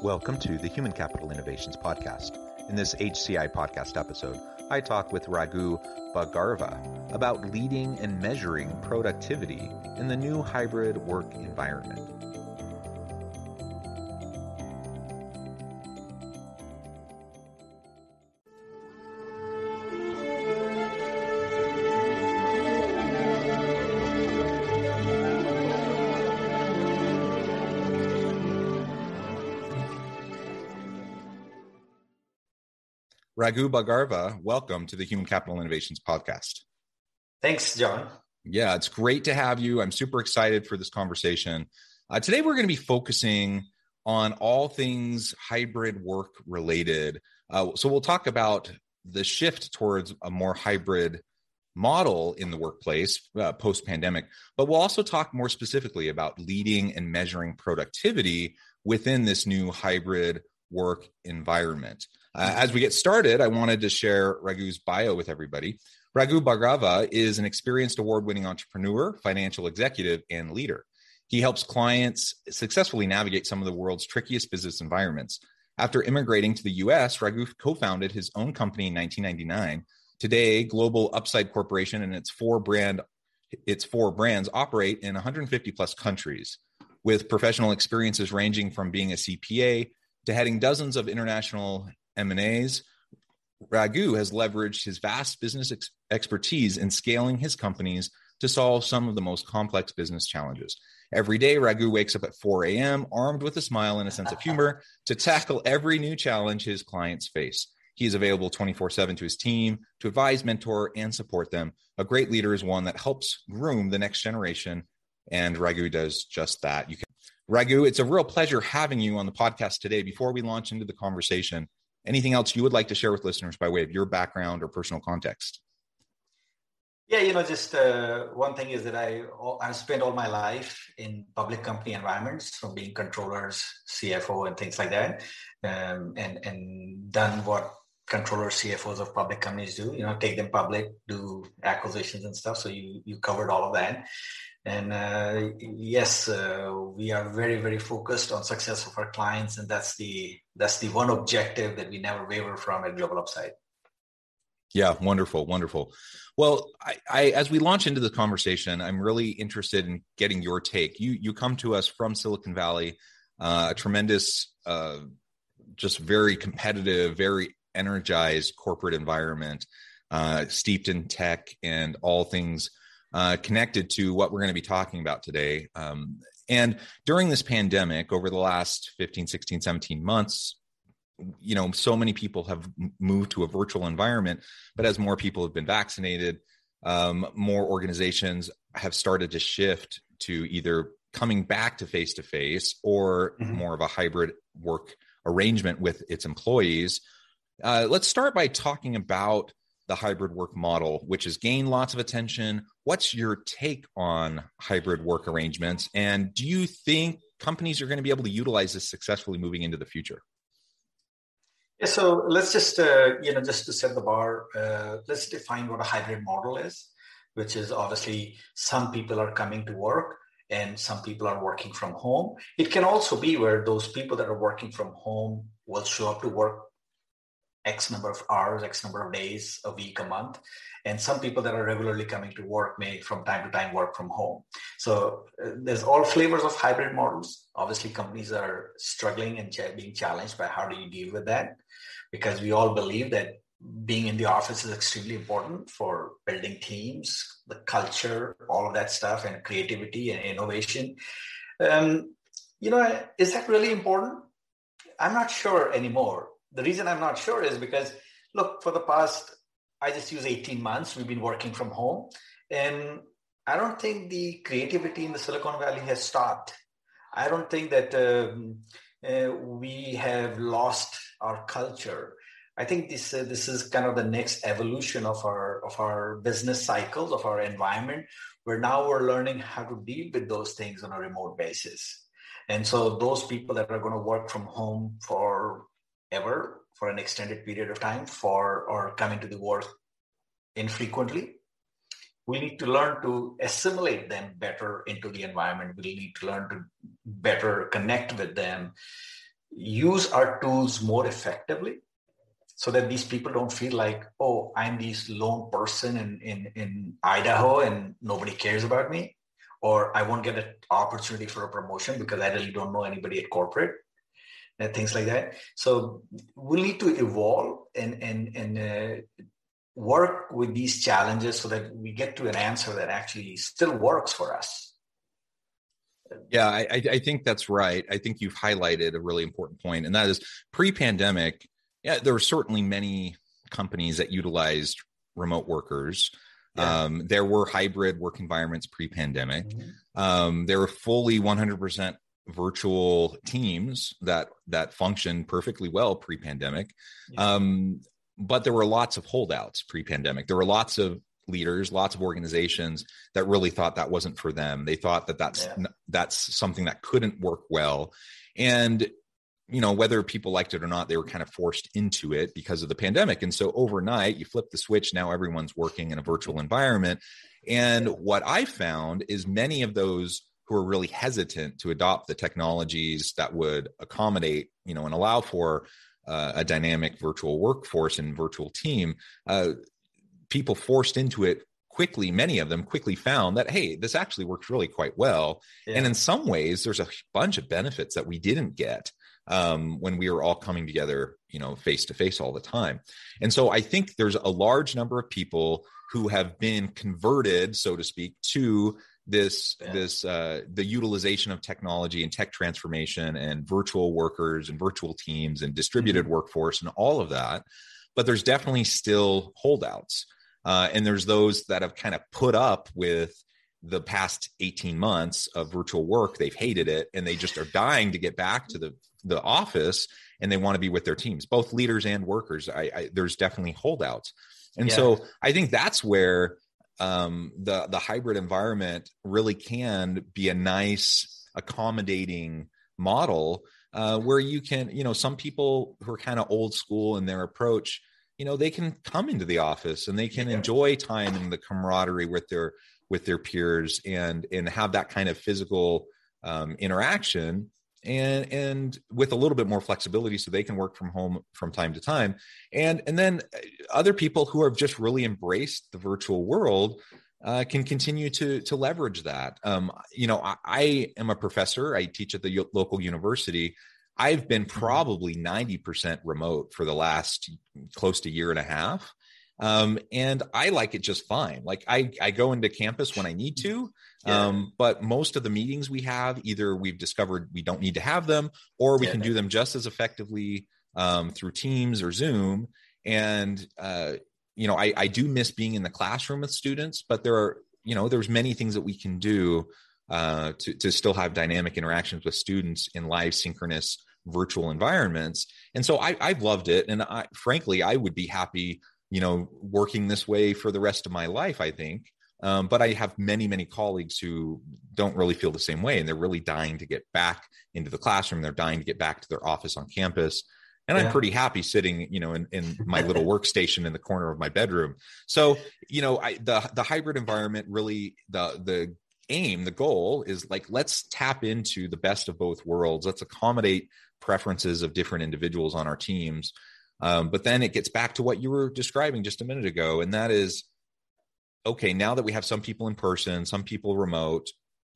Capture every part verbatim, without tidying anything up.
Welcome to the Human Capital Innovations Podcast. In this H C I podcast episode, I talk with Raghu Bhargava about leading and measuring productivity in the new hybrid work environment. Raghu Bhargava, welcome to the Human Capital Innovations Podcast. Thanks, John. Yeah, it's great to have you. I'm super excited for this conversation. Uh, today, we're going to be focusing on all things hybrid work related. Uh, so we'll talk about the shift towards a more hybrid model in the workplace uh, post-pandemic, but we'll also talk more specifically about leading and measuring productivity within this new hybrid work environment. Uh, as we get started, I wanted to share Raghu's bio with everybody. Raghu Bhargava is an experienced award-winning entrepreneur, financial executive, and leader. He helps clients successfully navigate some of the world's trickiest business environments. After immigrating to the U S, Raghu co-founded his own company in nineteen ninety-nine. Today, Global Upside Corporation and its four brand, its four brands operate in one hundred fifty plus countries, with professional experiences ranging from being a C P A to heading dozens of international M and As. Raghu has leveraged his vast business ex- expertise in scaling his companies to solve some of the most complex business challenges. Every day, Raghu wakes up at four a.m., armed with a smile and a sense of humor to tackle every new challenge his clients face. He is available twenty-four seven to his team to advise, mentor, and support them. A great leader is one that helps groom the next generation, and Raghu does just that. You can- Raghu, it's a real pleasure having you on the podcast today. Before we launch into the conversation, anything else you would like to share with listeners by way of your background or personal context? Yeah, you know, just uh, one thing is that I, I've spent all my life in public company environments, from being controllers, C F O, and things like that, um, and, and done what controllers, C F Os of public companies do, you know, take them public, do acquisitions and stuff. So you, you covered all of that. And uh, yes, uh, we are very, very focused on success of our clients. And that's the that's the one objective that we never waver from at Global Upside. Yeah, wonderful, wonderful. Well, I, I, as we launch into the conversation, I'm really interested in getting your take. You you come to us from Silicon Valley, uh, a tremendous, uh, just very competitive, very energized corporate environment, uh, steeped in tech and all things Uh, connected to what we're going to be talking about today. Um, and during this pandemic, over the last fifteen, sixteen, seventeen months, you know, so many people have moved to a virtual environment, but as more people have been vaccinated, um, more organizations have started to shift to either coming back to face-to-face or mm-hmm. more of a hybrid work arrangement with its employees. Uh, let's start by talking about the hybrid work model, which has gained lots of attention. What's your take on hybrid work arrangements? And do you think companies are going to be able to utilize this successfully moving into the future? Yeah, so let's just, uh, you know, just to set the bar, uh, let's define what a hybrid model is, which is obviously some people are coming to work and some people are working from home. It can also be where those people that are working from home will show up to work X number of hours, X number of days, a week, a month. And some people that are regularly coming to work may from time to time work from home. So uh, there's all flavors of hybrid models. Obviously, companies are struggling and ch- being challenged by how do you deal with that? Because we all believe that being in the office is extremely important for building teams, the culture, all of that stuff, and creativity and innovation. Um, you know, is that really important? I'm not sure anymore. The reason I'm not sure is because, look, for the past, I just use eighteen months, we've been working from home. And I don't think the creativity in the Silicon Valley has stopped. I don't think that um, uh, we have lost our culture. I think this uh, this is kind of the next evolution of our of our business cycles, of our environment, where now we're learning how to deal with those things on a remote basis. And so those people that are going to work from home forever, for an extended period of time, for or coming to the work infrequently, we need to learn to assimilate them better into the environment. We need to learn to better connect with them, use our tools more effectively, so that these people don't feel like, oh, I'm this lone person in, in, in Idaho and nobody cares about me, or I won't get an opportunity for a promotion because I really don't know anybody at corporate, and things like that. So we'll need to evolve and, and, and uh, work with these challenges so that we get to an answer that actually still works for us. Yeah, I, I think that's right. I think you've highlighted a really important point, and that is pre-pandemic, yeah, there were certainly many companies that utilized remote workers. Yeah. Um, there were hybrid work environments pre-pandemic. Mm-hmm. Um, there were fully one hundred percent virtual teams that that functioned perfectly well pre-pandemic. Yeah. Um, but there were lots of holdouts pre-pandemic. There were lots of leaders, lots of organizations that really thought that wasn't for them. They thought that that's yeah. that's something that couldn't work well. And you know, whether people liked it or not, they were kind of forced into it because of the pandemic. And so overnight, you flip the switch. Now everyone's working in a virtual environment. And what I found is many of those who are really hesitant to adopt the technologies that would accommodate, you know, and allow for uh, a dynamic virtual workforce and virtual team, uh, people forced into it quickly, many of them quickly found that, hey, this actually works really quite well. Yeah. And in some ways, there's a bunch of benefits that we didn't get Um, when we were all coming together, you know, face to face all the time. And so I think there's a large number of people who have been converted, so to speak, to this, yeah. this, uh, the utilization of technology and tech transformation and virtual workers and virtual teams and distributed mm-hmm. workforce and all of that. But there's definitely still holdouts. Uh, and there's those that have kind of put up with the past eighteen months of virtual work. They've hated it, and they just are dying to get back to the the office, and they want to be with their teams, both leaders and workers. I, I there's definitely holdouts. And yeah. so I think that's where um, the, the hybrid environment really can be a nice accommodating model uh, where you can, you know, some people who are kind of old school in their approach, you know, they can come into the office and they can yeah. enjoy time and the camaraderie with their, with their peers and, and have that kind of physical um, interaction and, and with a little bit more flexibility so they can work from home from time to time. And, and then other people who have just really embraced the virtual world uh, can continue to, to leverage that. Um, you know, I, I am a professor. I teach at the local university. I've been probably ninety percent remote for the last close to year and a half. Um, and I like it just fine. Like I, I go into campus when I need to, um, yeah. but most of the meetings we have, either we've discovered we don't need to have them, or we yeah, can no. do them just as effectively um, through Teams or Zoom. And, uh, you know, I, I do miss being in the classroom with students, but there are, you know, there's many things that we can do uh, to, to still have dynamic interactions with students in live synchronous virtual environments. And so I, I've loved it. And I, frankly, I would be happy, you know, working this way for the rest of my life, I think. Um, but I have many, many colleagues who don't really feel the same way, and they're really dying to get back into the classroom. They're dying to get back to their office on campus. And yeah. I'm pretty happy sitting, you know, in, in my little workstation in the corner of my bedroom. So, you know, I, the the hybrid environment, really the the aim, the goal is like, let's tap into the best of both worlds. Let's accommodate preferences of different individuals on our teams. Um, but then it gets back to what you were describing just a minute ago. And that is, okay, now that we have some people in person, some people remote,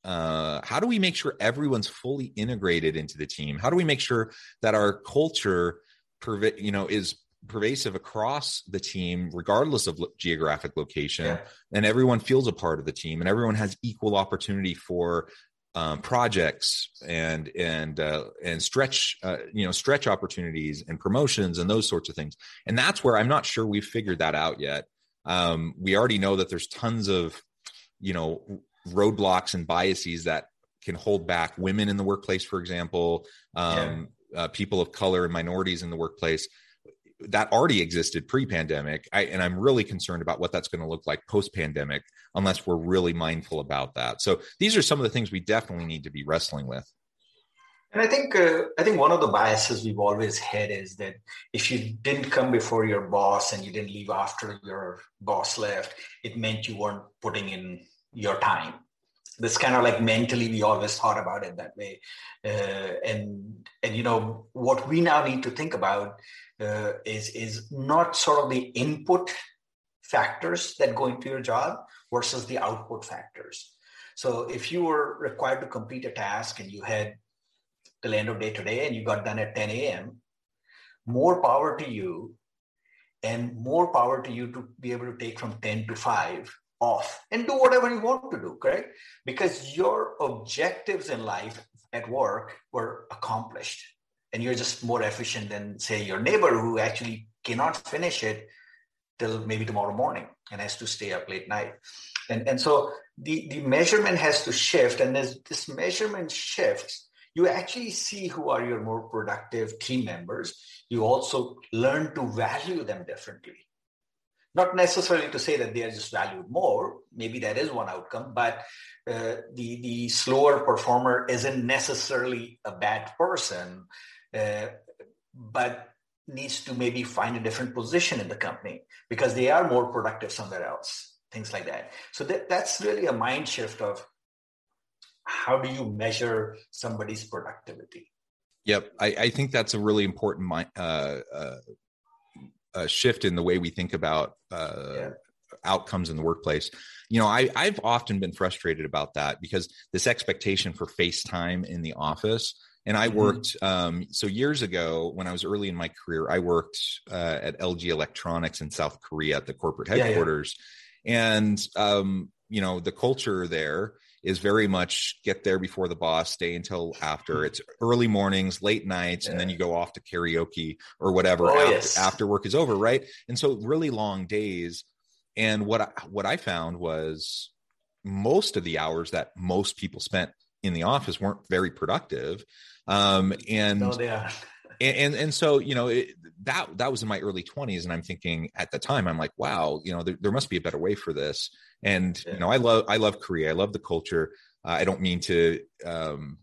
uh, how do we make sure everyone's fully integrated into the team? How do we make sure that our culture, perv- you know, is pervasive across the team, regardless of lo- geographic location, yeah. and everyone feels a part of the team and everyone has equal opportunity for Um, projects and and uh, and stretch, uh, you know, stretch opportunities and promotions and those sorts of things. And that's where I'm not sure we've figured that out yet. Um, we already know that there's tons of, you know, roadblocks and biases that can hold back women in the workplace, for example, um, yeah. uh, people of color and minorities in the workplace. That already existed pre-pandemic. I, and I'm really concerned about what that's going to look like post-pandemic, unless we're really mindful about that. So these are some of the things we definitely need to be wrestling with. And I think uh, I think one of the biases we've always had is that if you didn't come before your boss and you didn't leave after your boss left, it meant you weren't putting in your time. This kind of like mentally, we always thought about it that way. Uh, and, and, you know, what we now need to think about uh, is, is not sort of the input factors that go into your job versus the output factors. So if you were required to complete a task and you had the end of day today and you got done at ten a.m., more power to you, and more power to you to be able to take from ten to five off and do whatever you want to do, correct? Because your objectives in life at work were accomplished, and you're just more efficient than, say, your neighbor who actually cannot finish it till maybe tomorrow morning and has to stay up late night. And, and so the, the measurement has to shift, and as this measurement shifts, you actually see who are your more productive team members. You also learn to value them differently. Not necessarily to say that they are just valued more. Maybe that is one outcome, but uh, the, the slower performer isn't necessarily a bad person, uh, but needs to maybe find a different position in the company because they are more productive somewhere else, things like that. So that, that's really a mind shift of how do you measure somebody's productivity? Yep. I, I think that's a really important mind, uh, uh, A shift in the way we think about uh, yeah. outcomes in the workplace. You know, I, I've often been frustrated about that because this expectation for face time in the office. And I mm-hmm. worked, um, so years ago when I was early in my career, I worked uh, at L G Electronics in South Korea at the corporate headquarters. Yeah, yeah. And, um, you know, the culture there is very much get there before the boss, stay until after. It's early mornings, late nights, yeah. and then you go off to karaoke or whatever oh, after, yes. after work is over, right? And so really long days. And what I, what I found was most of the hours that most people spent in the office weren't very productive. Um, and, no, they are. and and and so, you know, it, that that was in my early twenties, and I'm thinking at the time, I'm like, wow, you know, there, there must be a better way for this. And, you know, I love, I love Korea. I love the culture. Uh, I don't mean to um,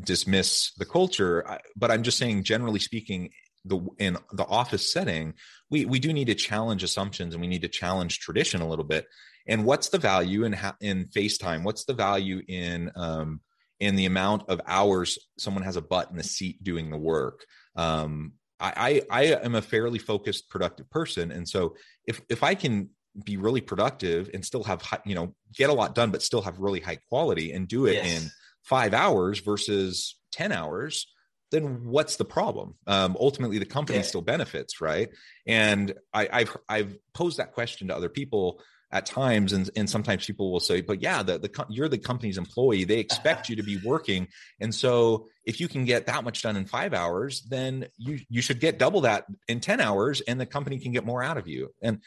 dismiss the culture, but I'm just saying, generally speaking, the, in the office setting, we, we do need to challenge assumptions, and we need to challenge tradition a little bit. And what's the value in, in FaceTime? What's the value in, um, in the amount of hours someone has a butt in the seat doing the work? Um, I, I, I am a fairly focused, productive person. And so if, if I can be really productive and still have, high, you know, get a lot done, but still have really high quality and do it yes. in five hours versus ten hours, then what's the problem? Um, ultimately the company yeah. still benefits. Right. And I, I've, I've posed that question to other people at times. And, and sometimes people will say, but yeah, the, the, you're the company's employee. They expect you to be working. And so if you can get that much done in five hours, then you, you should get double that in ten hours, and the company can get more out of you. And,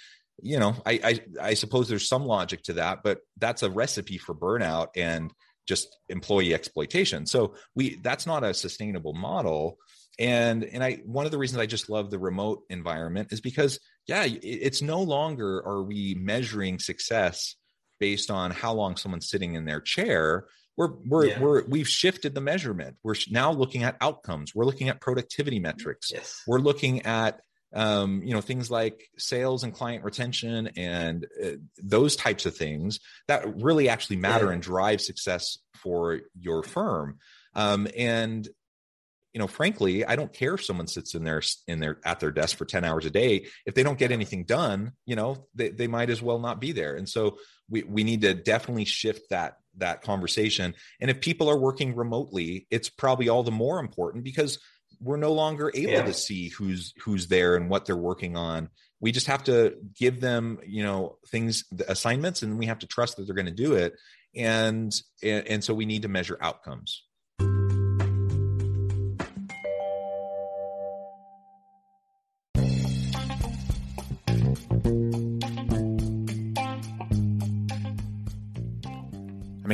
you know, I, I, I suppose there's some logic to that, but that's a recipe for burnout and just employee exploitation. So we, that's not a sustainable model. And, and I, one of the reasons I just love the remote environment is because, yeah, it's no longer, are we measuring success based on how long someone's sitting in their chair? We're, we're, yeah. we're, we've shifted the measurement. We're now looking at outcomes. We're looking at productivity metrics. Yes. We're looking at, Um, you know, things like sales and client retention and uh, those types of things that really actually matter yeah. and drive success for your firm. Um, and, you know, frankly, I don't care if someone sits in their, in their, at their desk for ten hours a day. If they don't get anything done, you know, they, they might as well not be there. And so we, we need to definitely shift that, that conversation. And if people are working remotely, it's probably all the more important because we're no longer able yeah. to see who's, who's there and what they're working on. We just have to give them, you know, things, the assignments, and we have to trust that they're going to do it. And, and, and so we need to measure outcomes. I'm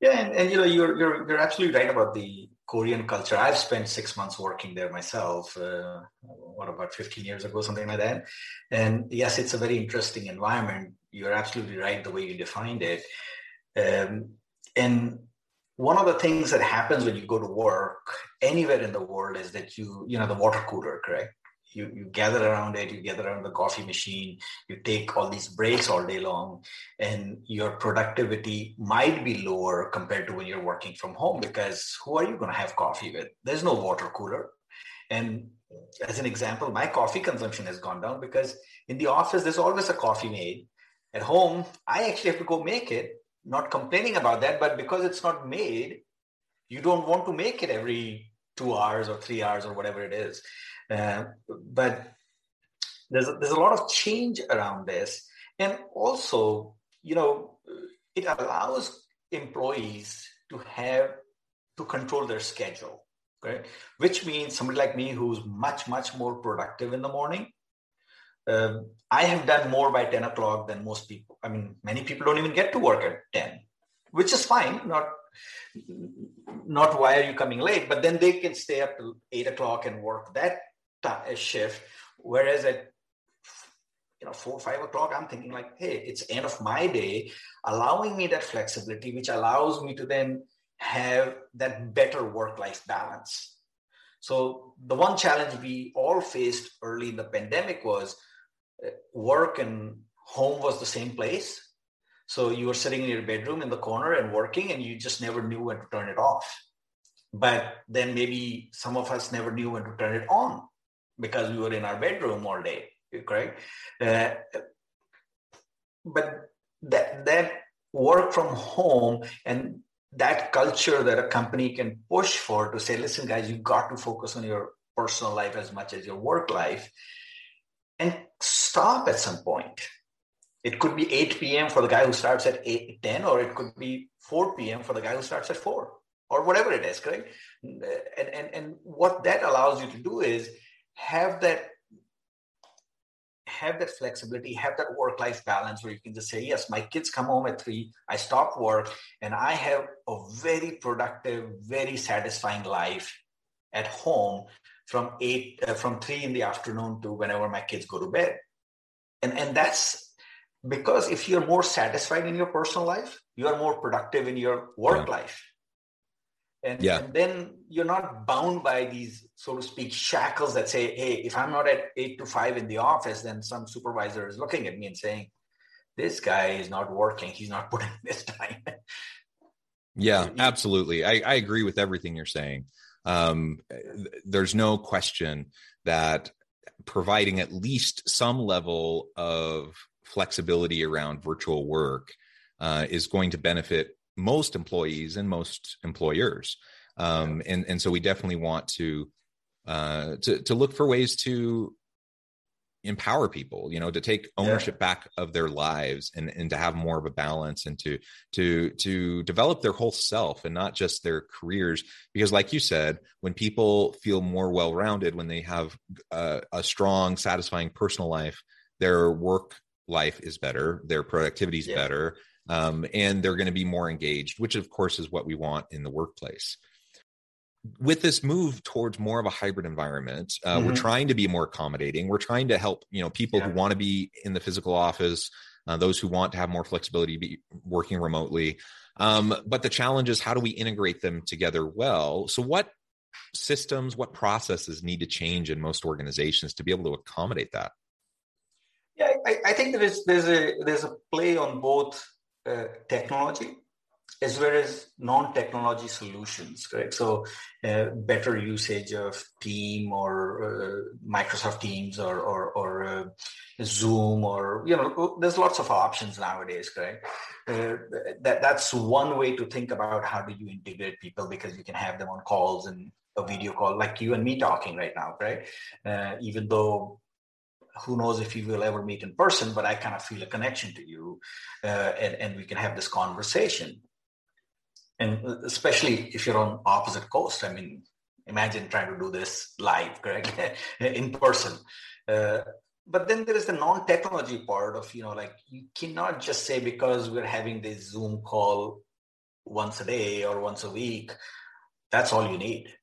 Yeah, and, and you know, you're you're you're absolutely right about the Korean culture. I've spent six months working there myself, uh, what about fifteen years ago, something like that. And yes, it's a very interesting environment. You're absolutely right the way you defined it. Um, and one of the things that happens when you go to work anywhere in the world is that you, you know, the water cooler, correct? You you gather around it, you gather around the coffee machine, you take all these breaks all day long, and your productivity might be lower compared to when you're working from home, because who are you going to have coffee with? There's no water cooler. And as an example, my coffee consumption has gone down because in the office, there's always a coffee made. At home, I actually have to go make it, not complaining about that, but because it's not made, you don't want to make it every two hours or three hours or whatever it is. Uh, but there's a, there's a lot of change around this. And also, you know, it allows employees to have, to control their schedule, okay? Which means somebody like me who's much, much more productive in the morning, Uh, I have done more by ten o'clock than most people. I mean, many people don't even get to work at ten, which is fine. Not, not why are you coming late, but then they can stay up till eight o'clock and work that t- shift. Whereas at, you know, four, five o'clock, I'm thinking like, hey, it's end of my day, allowing me that flexibility, which allows me to then have that better work-life balance. So the one challenge we all faced early in the pandemic was, work and home was the same place. So you were sitting in your bedroom in the corner and working, and you just never knew when to turn it off. But then maybe some of us never knew when to turn it on because we were in our bedroom all day, correct? Uh, but that, that work from home and that culture that a company can push for, to say, listen, guys, you've got to focus on your personal life as much as your work life. And stop at some point. It could be eight p.m. for the guy who starts at eight ten, or it could be four p.m. for the guy who starts at four, or whatever it is, correct? And, and, and what that allows you to do is have that, have that flexibility, have that work-life balance where you can just say, yes, my kids come home at three, I stop work, and I have a very productive, very satisfying life at home from eight, uh, from three in the afternoon to whenever my kids go to bed. And, and that's because if you're more satisfied in your personal life, you are more productive in your work yeah. life. And, yeah. and then you're not bound by these, so to speak, shackles that say, hey, if I'm not at eight to five in the office, then some supervisor is looking at me and saying, this guy is not working. He's not putting this time. Yeah, absolutely. I, I agree with everything you're saying. Um, there's no question that providing at least some level of flexibility around virtual work uh, is going to benefit most employees and most employers. Um, and, and so we definitely want to, uh, to, to look for ways to empower people, you know, to take ownership yeah. back of their lives and, and to have more of a balance and to, to, to develop their whole self and not just their careers. Because like you said, when people feel more well-rounded, when they have a, a strong, satisfying personal life, their work life is better. Their productivity is yeah. better. um, and they're going to be more engaged, which of course is what we want in the workplace. With this move towards more of a hybrid environment, uh, mm-hmm. we're trying to be more accommodating. We're trying to help, you know, people yeah. who want to be in the physical office, uh, those who want to have more flexibility, be working remotely. Um, but the challenge is, how do we integrate them together well? So what systems, what processes need to change in most organizations to be able to accommodate that? Yeah, I, I think there is there's a there's a play on both uh, technology as well as non-technology solutions, correct? So uh, better usage of Team or uh, Microsoft Teams or or, or uh, Zoom, or, you know, there's lots of options nowadays, correct? Uh, that that's one way to think about how do you integrate people, because you can have them on calls and a video call like you and me talking right now, right? Uh, even though who knows if you will ever meet in person, but I kind of feel a connection to you, uh, and, and we can have this conversation. And especially if you're on opposite coast, I mean, imagine trying to do this live, correct, in person. Uh, but then there is the non-technology part of, you know, like, you cannot just say, because we're having this Zoom call once a day or once a week, that's all you need.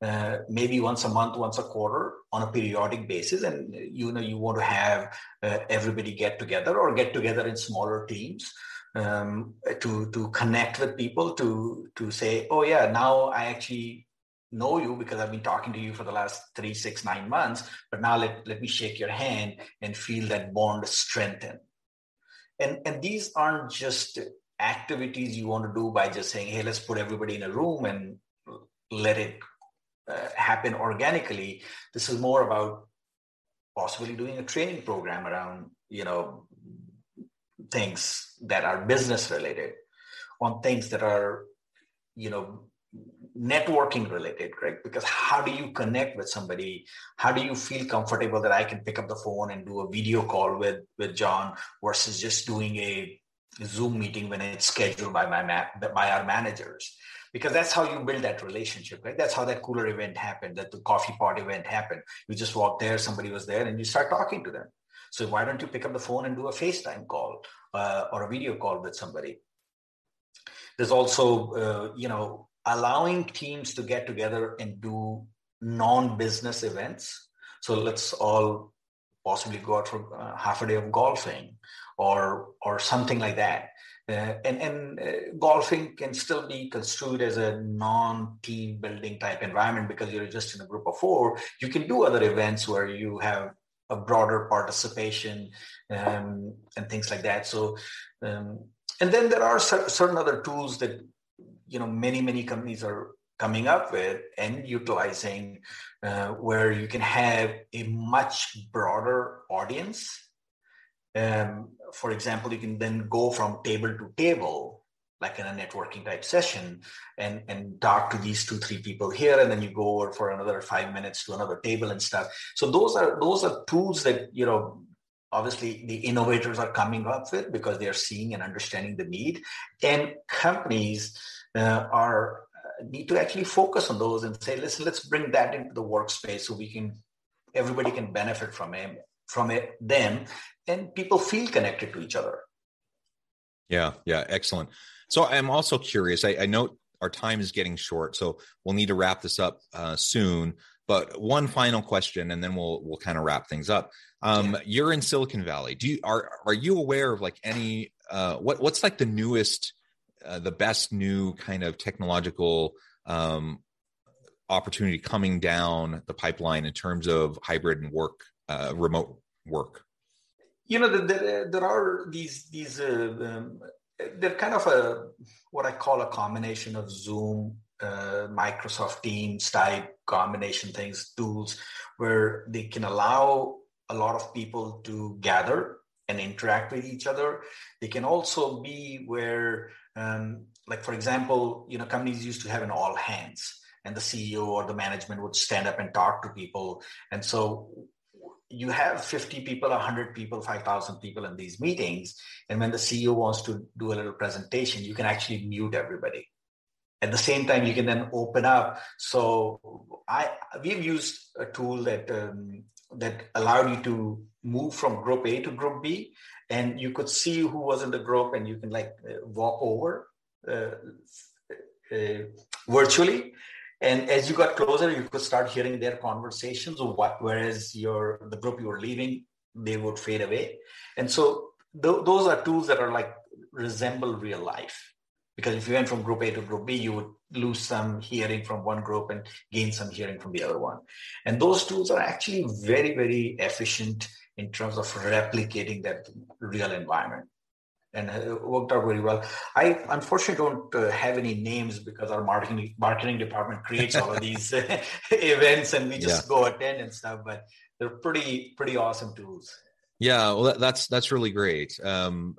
Uh, maybe once a month, once a quarter, on a periodic basis, and you know you want to have uh, everybody get together or get together in smaller teams um, to to connect with people, to to say, oh yeah, now I actually know you because I've been talking to you for the last three, six, nine months, but now let let me shake your hand and feel that bond strengthen. And and these aren't just activities you want to do by just saying, hey, let's put everybody in a room and let it Uh, happen organically. This is more about possibly doing a training program around, you know, things that are business related, on things that are, you know, networking related, right? Because how do you connect with somebody? How do you feel comfortable that I can pick up the phone and do a video call with, with John versus just doing a Zoom meeting when it's scheduled by my ma- by our managers? Because that's how you build that relationship, right? That's how that cooler event happened, that the coffee pot event happened. You just walked there, somebody was there, and you start talking to them. So why don't you pick up the phone and do a FaceTime call uh, or a video call with somebody? There's also, uh, you know, allowing teams to get together and do non-business events. So let's all possibly go out for uh, half a day of golfing or or something like that. Uh, and and uh, golfing can still be construed as a non-team building type environment because you're just in a group of four. You can do other events where you have a broader participation um, and things like that. So, um, and then there are cer- certain other tools that, you know, many, many companies are coming up with and utilizing uh, where you can have a much broader audience. Um, for example, you can then go from table to table, like in a networking type session, and, and talk to these two, three people here, and then you go over for another five minutes to another table and stuff. So those are those are tools that, you know, obviously the innovators are coming up with because they are seeing and understanding the need, and companies uh, are need to actually focus on those and say, listen, let's bring that into the workspace so we can everybody can benefit from it. from it, them, and people feel connected to each other. Yeah, yeah, excellent. So I'm also curious, I, I know our time is getting short, so we'll need to wrap this up uh, soon, but one final question, and then we'll we'll kind of wrap things up. Um, yeah. You're in Silicon Valley. Do you, are are you aware of like any, uh, what what's like the newest, uh, the best new kind of technological um, opportunity coming down the pipeline in terms of hybrid and work Uh, remote work? You know, there, there are these, these uh, um, they're kind of a, what I call a combination of Zoom, uh, Microsoft Teams type combination things, tools, where they can allow a lot of people to gather and interact with each other. They can also be where, um, like, for example, you know, companies used to have an all hands and the C E O or the management would stand up and talk to people. And so you have fifty people, one hundred people, five thousand people in these meetings. And when the C E O wants to do a little presentation, you can actually mute everybody. At the same time, you can then open up. So I we've used a tool that um, that allowed you to move from group A to group B and you could see who was in the group, and you can like walk over uh, uh, virtually. And as you got closer, you could start hearing their conversations, or what, whereas your the group you were leaving, they would fade away. And so th- those are tools that are like resemble real life. Because if you went from group A to group B, you would lose some hearing from one group and gain some hearing from the other one. And those tools are actually very, very efficient in terms of replicating that real environment. And it worked out very well. I unfortunately don't uh, have any names because our marketing marketing department creates all of these uh, events, and we just yeah. go attend and stuff. But they're pretty pretty awesome tools. Yeah, well, that's that's really great. Um,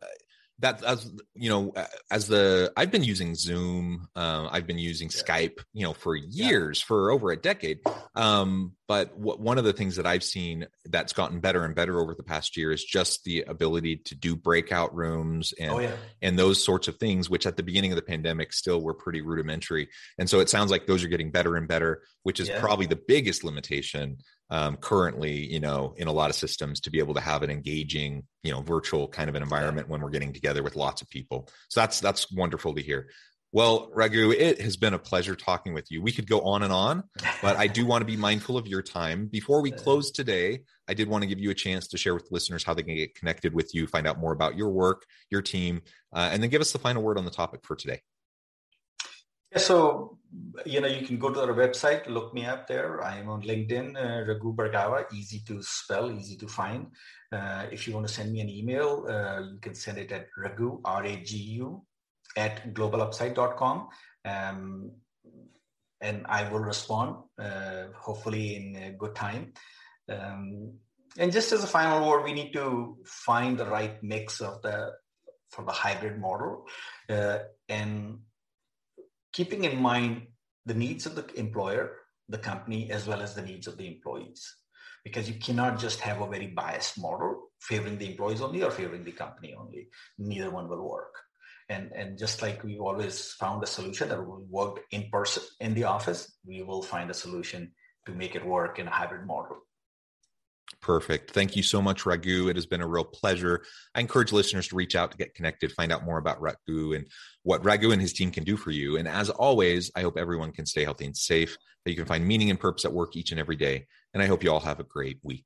That as you know, as the I've been using Zoom, uh, I've been using yeah. Skype, you know, for years, yeah. for over a decade. Um, but w- one of the things that I've seen that's gotten better and better over the past year is just the ability to do breakout rooms and oh, yeah. and those sorts of things, which at the beginning of the pandemic still were pretty rudimentary. And so it sounds like those are getting better and better, which is yeah. probably the biggest limitation. Um, currently, you know, in a lot of systems, to be able to have an engaging, you know, virtual kind of an environment when we're getting together with lots of people. So that's, that's wonderful to hear. Well, Raghu, it has been a pleasure talking with you. We could go on and on, but I do want to be mindful of your time. Before we close today, I did want to give you a chance to share with listeners how they can get connected with you, find out more about your work, your team, uh, and then give us the final word on the topic for today. So, you know, you can go to our website, look me up there. I am on LinkedIn, uh, Raghu Bhargava, easy to spell, easy to find. Uh, if you want to send me an email, uh, you can send it at Raghu, R A G U, at global upside dot com. Um, and I will respond, uh, hopefully in good time. Um, and just as a final word, we need to find the right mix of the for the hybrid model. Uh, and keeping in mind the needs of the employer, the company, as well as the needs of the employees, because you cannot just have a very biased model favoring the employees only or favoring the company only. Neither one will work. And, and just like we've always found a solution that will work in person in the office, we will find a solution to make it work in a hybrid model. Perfect. Thank you so much, Raghu. It has been a real pleasure. I encourage listeners to reach out to get connected, find out more about Raghu and what Raghu and his team can do for you. And as always, I hope everyone can stay healthy and safe, that you can find meaning and purpose at work each and every day. And I hope you all have a great week.